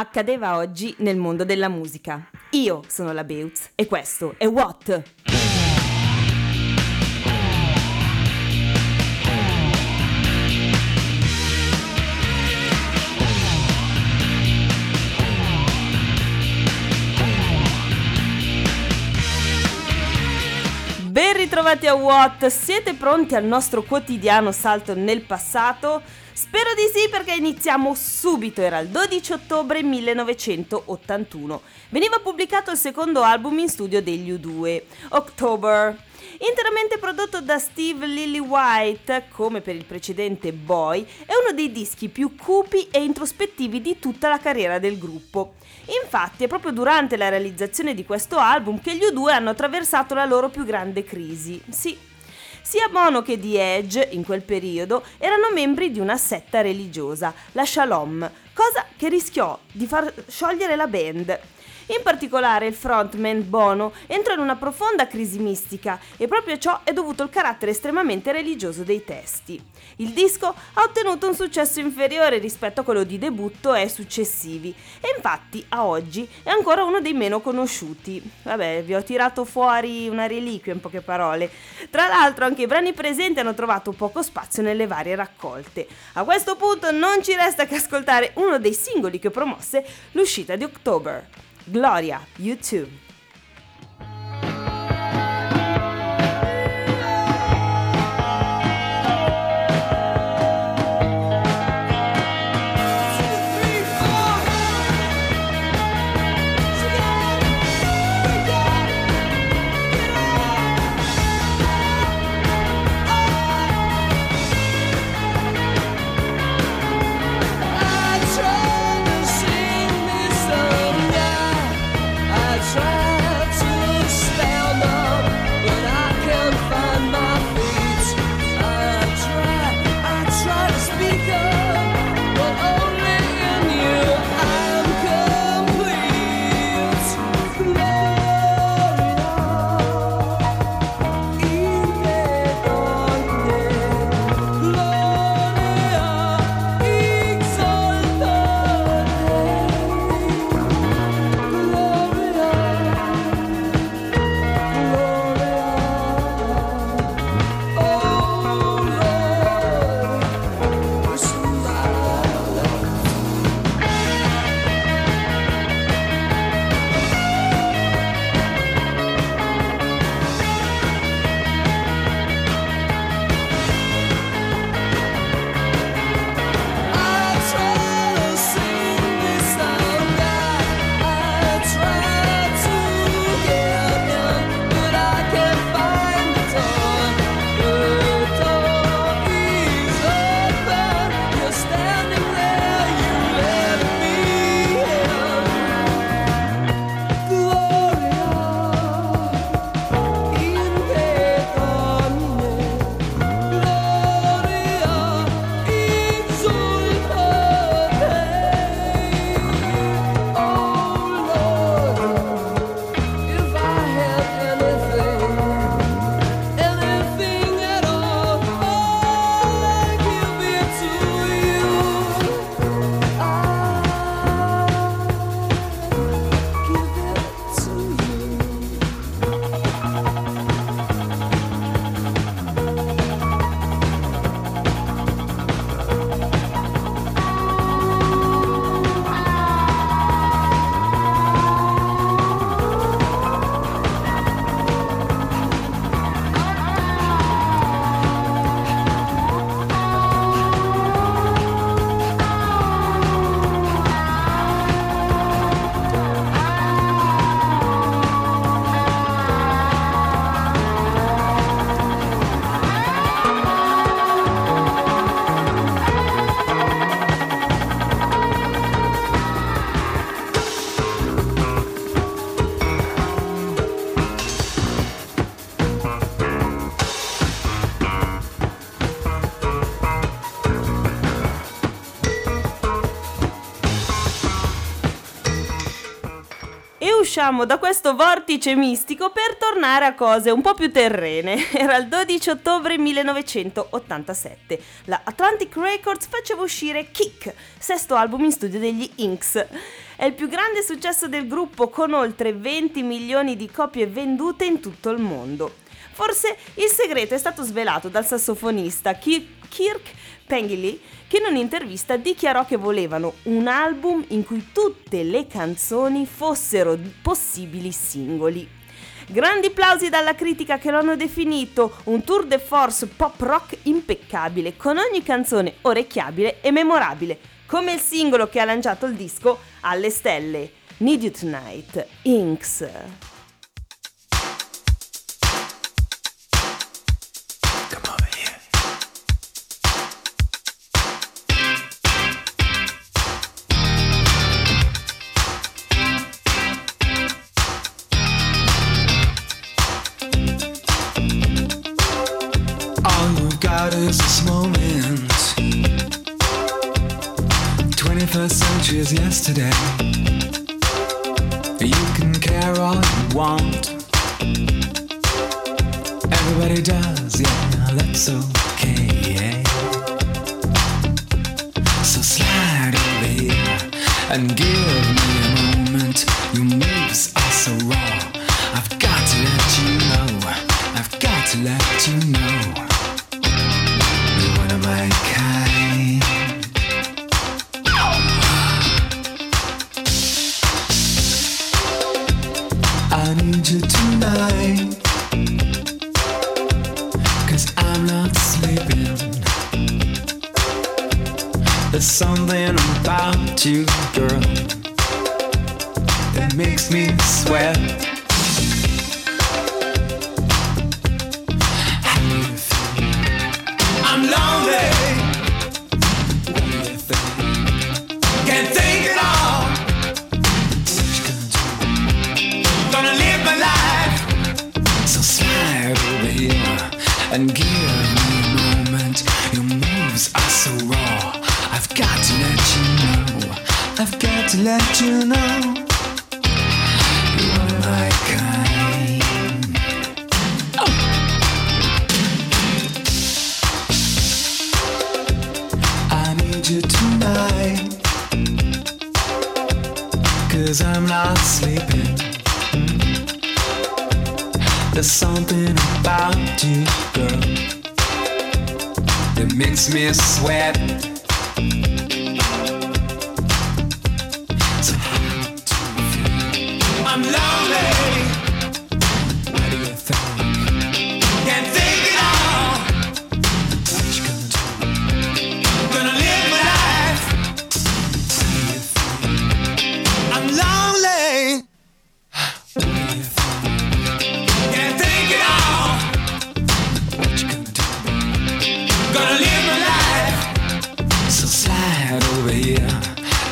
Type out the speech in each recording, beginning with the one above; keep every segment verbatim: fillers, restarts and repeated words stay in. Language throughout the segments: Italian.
accadeva oggi nel mondo della musica. Io sono la Beuz e questo è What? Ben ritrovati a What? Siete pronti al nostro quotidiano salto nel passato? Spero di sì, perché iniziamo subito. Era il dodici ottobre millenovecentottantuno. Veniva pubblicato il secondo album in studio degli U due, October, interamente prodotto da Steve Lillywhite, come per il precedente Boy, è uno dei dischi più cupi e introspettivi di tutta la carriera del gruppo. Infatti è proprio durante la realizzazione di questo album che gli U due hanno attraversato la loro più grande crisi. Sì, sia Bono che The Edge, in quel periodo, erano membri di una setta religiosa, la Shalom, cosa che rischiò di far sciogliere la band. In particolare il frontman Bono entrò in una profonda crisi mistica e proprio ciò è dovuto al carattere estremamente religioso dei testi. Il disco ha ottenuto un successo inferiore rispetto a quello di debutto e successivi e infatti a oggi è ancora uno dei meno conosciuti. Vabbè, vi ho tirato fuori una reliquia in poche parole. Tra l'altro anche i brani presenti hanno trovato poco spazio nelle varie raccolte. A questo punto non ci resta che ascoltare uno dei singoli che promosse l'uscita di October. Gloria, U due. Usciamo da questo vortice mistico per tornare a cose un po' più terrene. Era il dodici ottobre millenovecentottantasette. La Atlantic Records faceva uscire Kick, sesto album in studio degli I N X S. È il più grande successo del gruppo con oltre venti milioni di copie vendute in tutto il mondo. Forse il segreto è stato svelato dal sassofonista Kirk Pengilly, che in un'intervista dichiarò che volevano un album in cui tutte le canzoni fossero possibili singoli. Grandi applausi dalla critica, che lo hanno definito un tour de force pop rock impeccabile, con ogni canzone orecchiabile e memorabile, come il singolo che ha lanciato il disco alle stelle, Need You Tonight, I N X S. Is this moment, twenty-first century is yesterday. You can care all you want, everybody does, yeah, that's okay, yeah. So slide over here and give me a moment. Your moves are so raw, I've got to let you know, I've got to let you know. My kind. I need you tonight, 'cause I'm not sleeping. There's something about you, girl, that makes me sweat. And give me a moment, your moves are so raw. I've got to let you know, I've got to let you know. You are my kind. Oh. I need you tonight, 'cause I'm not sleeping. There's something about you, girl, that makes me sweat. So how do you feel? I'm lonely. What do you think? Can't think at all. What you gonna do? Gonna live my life. What do you think? I'm lonely. What do you think?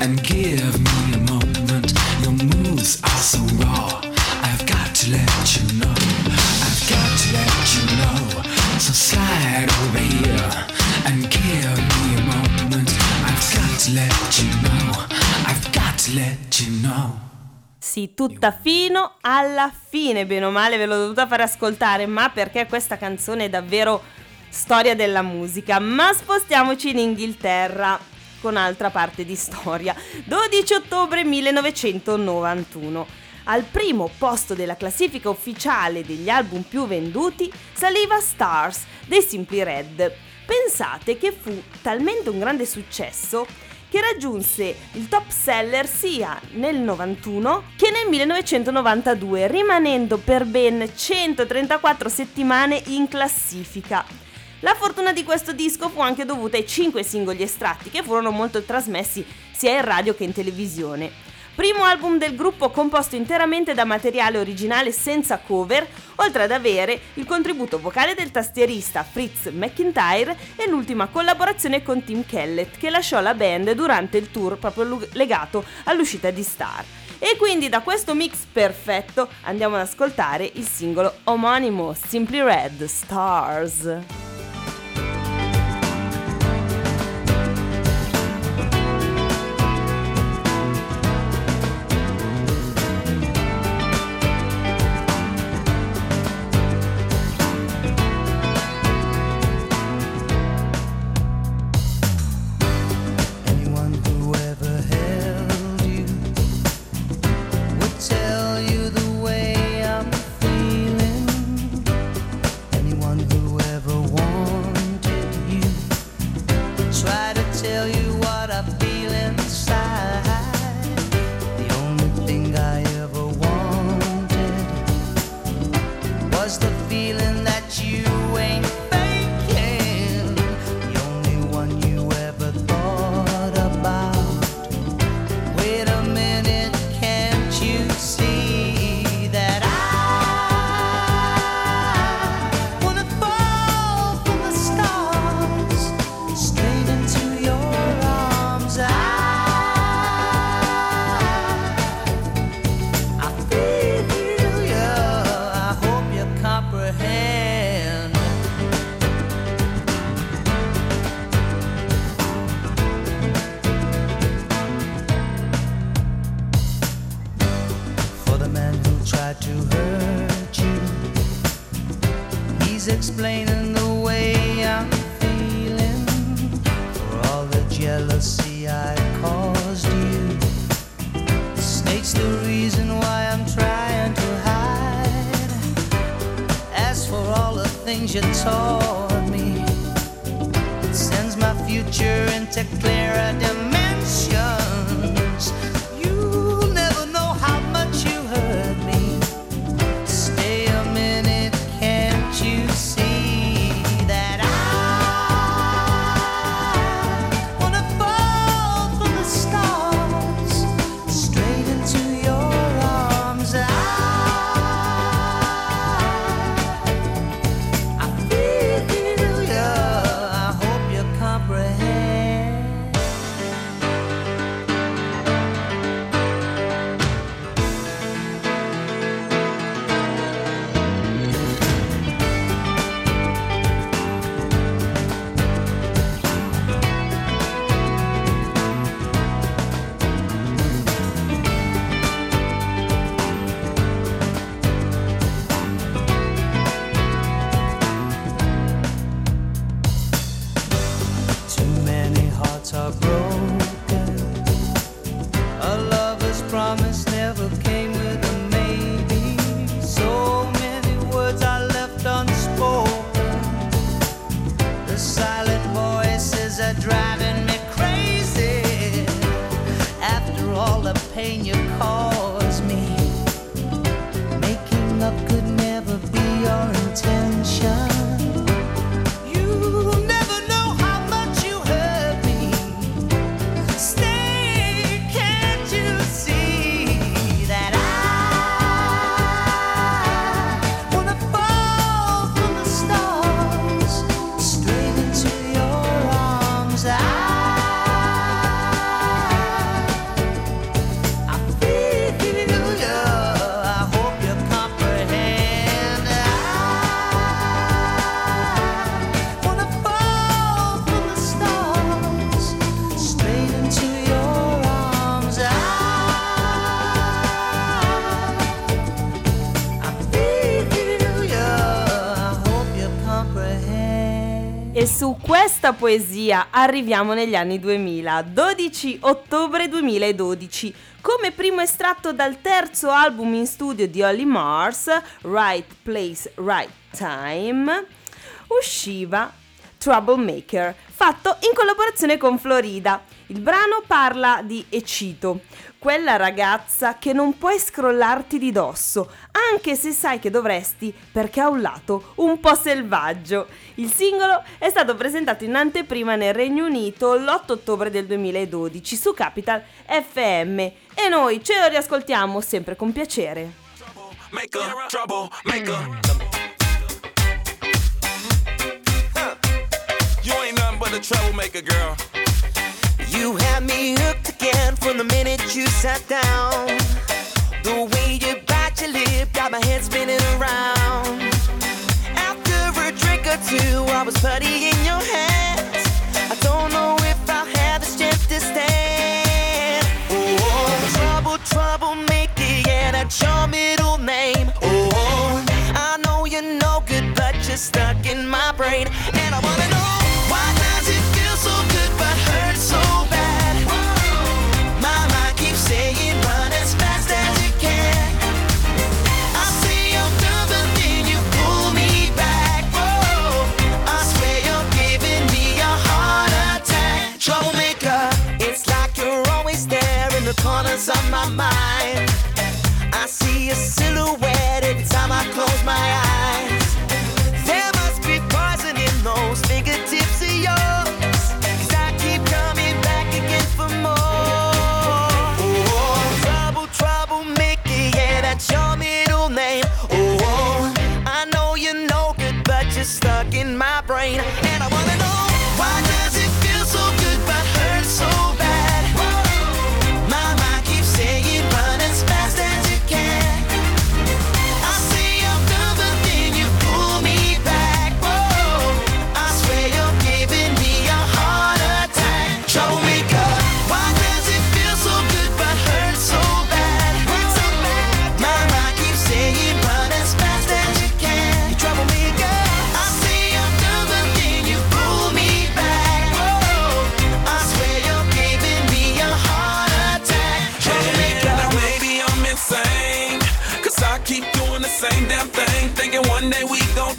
And give me a moment, your moves are so raw. I've got to let you know, I've got to let you know. So slide over here and give me a moment. I've got to let you know, I've got to let you know. Sì, tutta fino alla fine, bene o male ve l'ho dovuta far ascoltare, ma perché questa canzone è davvero storia della musica. Ma spostiamoci in Inghilterra, con altra parte di storia. dodici ottobre millenovecentonovantuno. Al primo posto della classifica ufficiale degli album più venduti saliva Stars dei Simply Red. Pensate che fu talmente un grande successo che raggiunse il top seller sia nel novantuno che nel millenovecentonovantadue, rimanendo per ben centotrentaquattro settimane in classifica. La fortuna di questo disco fu anche dovuta ai cinque singoli estratti, che furono molto trasmessi sia in radio che in televisione. Primo album del gruppo composto interamente da materiale originale senza cover, oltre ad avere il contributo vocale del tastierista Fritz McIntyre e l'ultima collaborazione con Tim Kellett, che lasciò la band durante il tour proprio legato all'uscita di Star. E quindi da questo mix perfetto andiamo ad ascoltare il singolo omonimo, Simply Red, Stars. Anyone who ever held you Questa poesia arriviamo negli anni duemila, dodici ottobre duemiladodici, come primo estratto dal terzo album in studio di Holly Mars, Right Place, Right Time, usciva Troublemaker, fatto in collaborazione con Florida. Il brano parla di, e cito, quella ragazza che non puoi scrollarti di dosso, anche se sai che dovresti, perché ha un lato un po' selvaggio. Il singolo è stato presentato in anteprima nel Regno Unito l'otto ottobre del duemiladodici su Capital F M e noi ce lo riascoltiamo sempre con piacere. Troublemaker, troublemaker. Huh. You ain't nothing but a troublemaker, girl. You had me hooked again from the minute you sat down. The way you bite your lip got my head spinning around. After a drink or two, I was putty in your hands. I don't know if I'll have the strength to stand. Oh, trouble, troublemaker, yeah, that's your middle name. Oh, I know you're no good, but you're stuck in my brain. And I wanna know, why does it feel so good but hurt so bad? My mind keeps saying run as fast as you can. I say I'm done but then you pull me back. Whoa, I swear you're giving my mind. I see a silhouette every time I close my eyes. There must be poison in those fingertips of yours, 'cause I keep coming back again for more. Oh, trouble, trouble, Mickey, yeah, that's your middle name. Oh, I know you're no good, but you're stuck in my brain. And I wanna know, why does it feel so good but hurt so bad?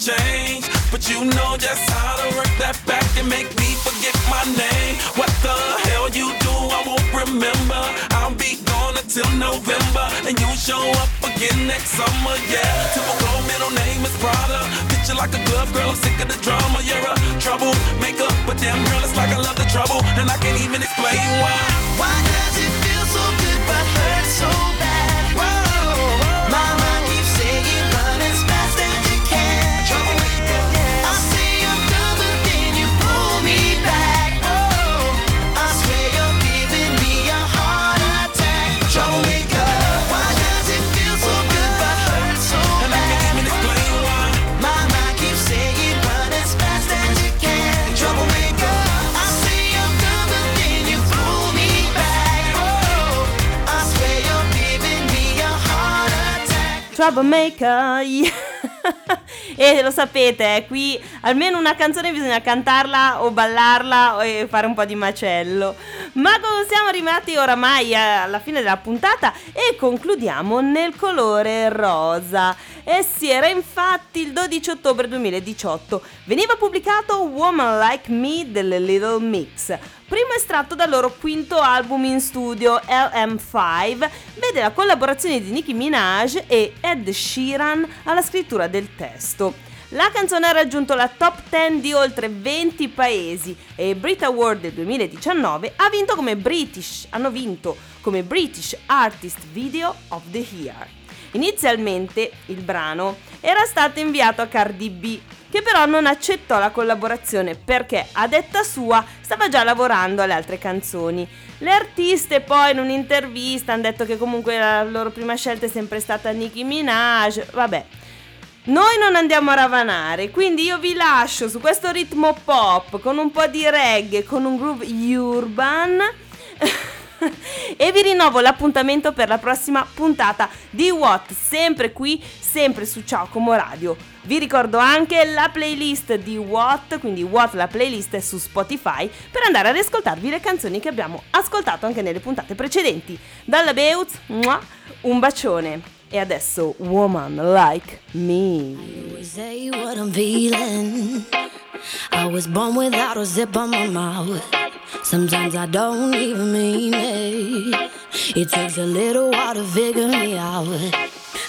Change, but you know just how to work that back and make me forget my name. What the hell you do, I won't remember. I'll be gone until November, and you show up again next summer, yeah. Typical middle name is Prada. Picture like a glove, girl, I'm sick of the drama. You're a troublemaker, but damn girl, it's like I love the trouble, and I can't even explain why. Why does it feel so good but hurt so bad? Whoa, my mind keeps saying run as fast as you can. Troublemaker, yeah. E lo sapete, qui almeno una canzone bisogna cantarla o ballarla o fare un po' di macello. Ma siamo arrivati oramai alla fine della puntata e concludiamo nel colore rosa. E si era infatti il dodici ottobre duemiladiciotto veniva pubblicato Woman Like Me delle Little Mix, primo estratto dal loro quinto album in studio L M cinque, vede la collaborazione di Nicki Minaj e Ed Sheeran alla scrittura del testo. La canzone ha raggiunto la top dieci di oltre venti paesi e il Brit Award del duemiladiciannove ha vinto come British, hanno vinto come British Artist Video of the Year. Inizialmente il brano era stato inviato a Cardi B, che però non accettò la collaborazione perché, a detta sua, stava già lavorando alle altre canzoni. Le artiste poi in un'intervista hanno detto che comunque la loro prima scelta è sempre stata Nicki Minaj, vabbè. Noi non andiamo a ravanare, quindi io vi lascio su questo ritmo pop con un po' di reggae, con un groove urban e vi rinnovo l'appuntamento per la prossima puntata di What, sempre qui, sempre su Ciao Comoradio. Vi ricordo anche la playlist di What, quindi What la playlist è su Spotify per andare ad ascoltarvi le canzoni che abbiamo ascoltato anche nelle puntate precedenti. Dalla Beuz, un bacione. E adesso Woman Like Me. I always say what I'm feeling. I was born without a zip on my mouth. Sometimes I don't even mean it. It takes a little while to figure me out.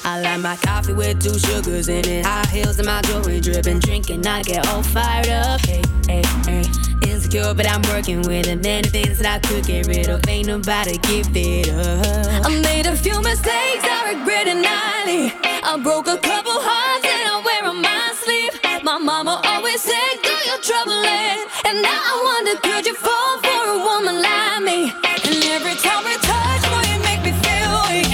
I like my coffee with two sugars in it. High heels and my jewelry dripping. Drinking, I get all fired up. Hey, hey, hey. Insecure, but I'm working with it. Many things that I could get rid of. Ain't nobody give it up. I made a few mistakes I regret nightly. I broke a couple hearts and I wear on my sleeve. My mama always said, girl, you're troubling. And now I wonder, could you fall for a woman like me? And every time we touch, boy, you make me feel weak.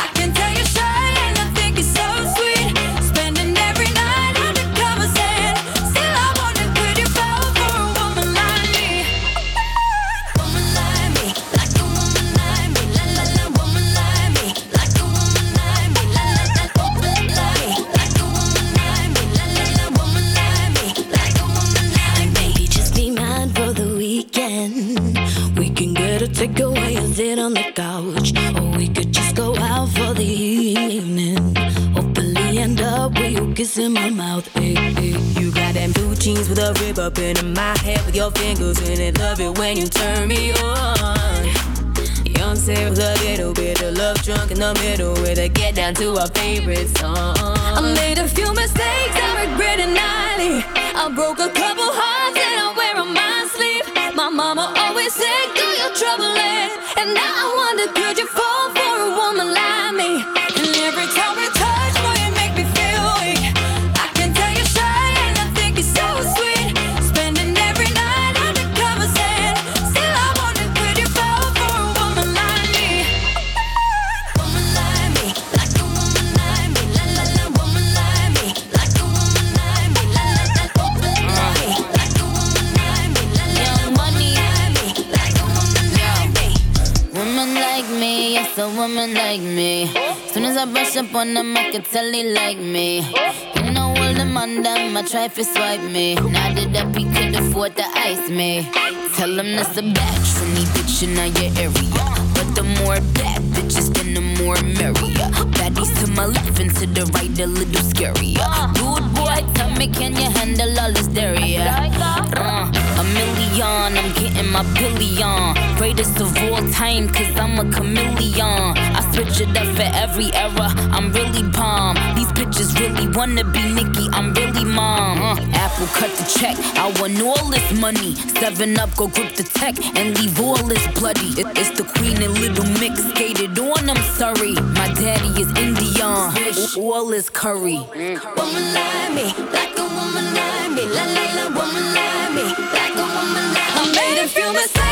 I can tell you're shy and I think you're so sweet. Spending every night undercover saying, still I wonder, could you fall for a woman like me? Woman like me, like a woman like me. La la la, woman like me, like a woman like me. La la la, woman like me, like a woman like me. La la la, woman like me, like a woman like me. Baby, just be mine for the weekend. We can get a takeaway and sit on the couch, or we could just go out for the evening. Hopefully end up with you kissing my mouth. Hey, hey. You got them blue jeans with a rib up in my head with your fingers in it. Love it when you turn me on. You know what I'm saying? With a little bit of love. stuck in the middle with a get down to our favorite song. I made a few mistakes I regret it nightly. I broke a couple hearts and I wear on my sleeve. My mama always said, do your troubling. And now I wonder, could you fall for a woman like me? And every time we touch, boy, you make me feel weak. I can tell you're shy and I think you're so sweet. A woman like me. Soon as I brush up on them, I can tell they like me. You know all them on them, I try to swipe me. Now that up, he could afford to ice me. Tell him that's a batch, any bitch in your area. But the more bad bitches, then the more merrier. Baddies to my left and to the right, a little scarier. Dude boy, tell me, can you handle all this hysteria? Uh, a million, I'm getting my billion. Greatest of all time, cause I'm a chameleon. I switch it up for every era, I'm really bomb. These bitches really wanna be Nicki, I'm really mom. uh, Apple cut the check, I want all this money. Seven up, go grip the tech and leave all this bloody. it, It's the queen and Little Mix skated on, I'm sorry. My daddy is Indian, all is curry. mm. Woman like me, like a woman like me. La la la, woman like me, like a woman like me. I made a few mistakes.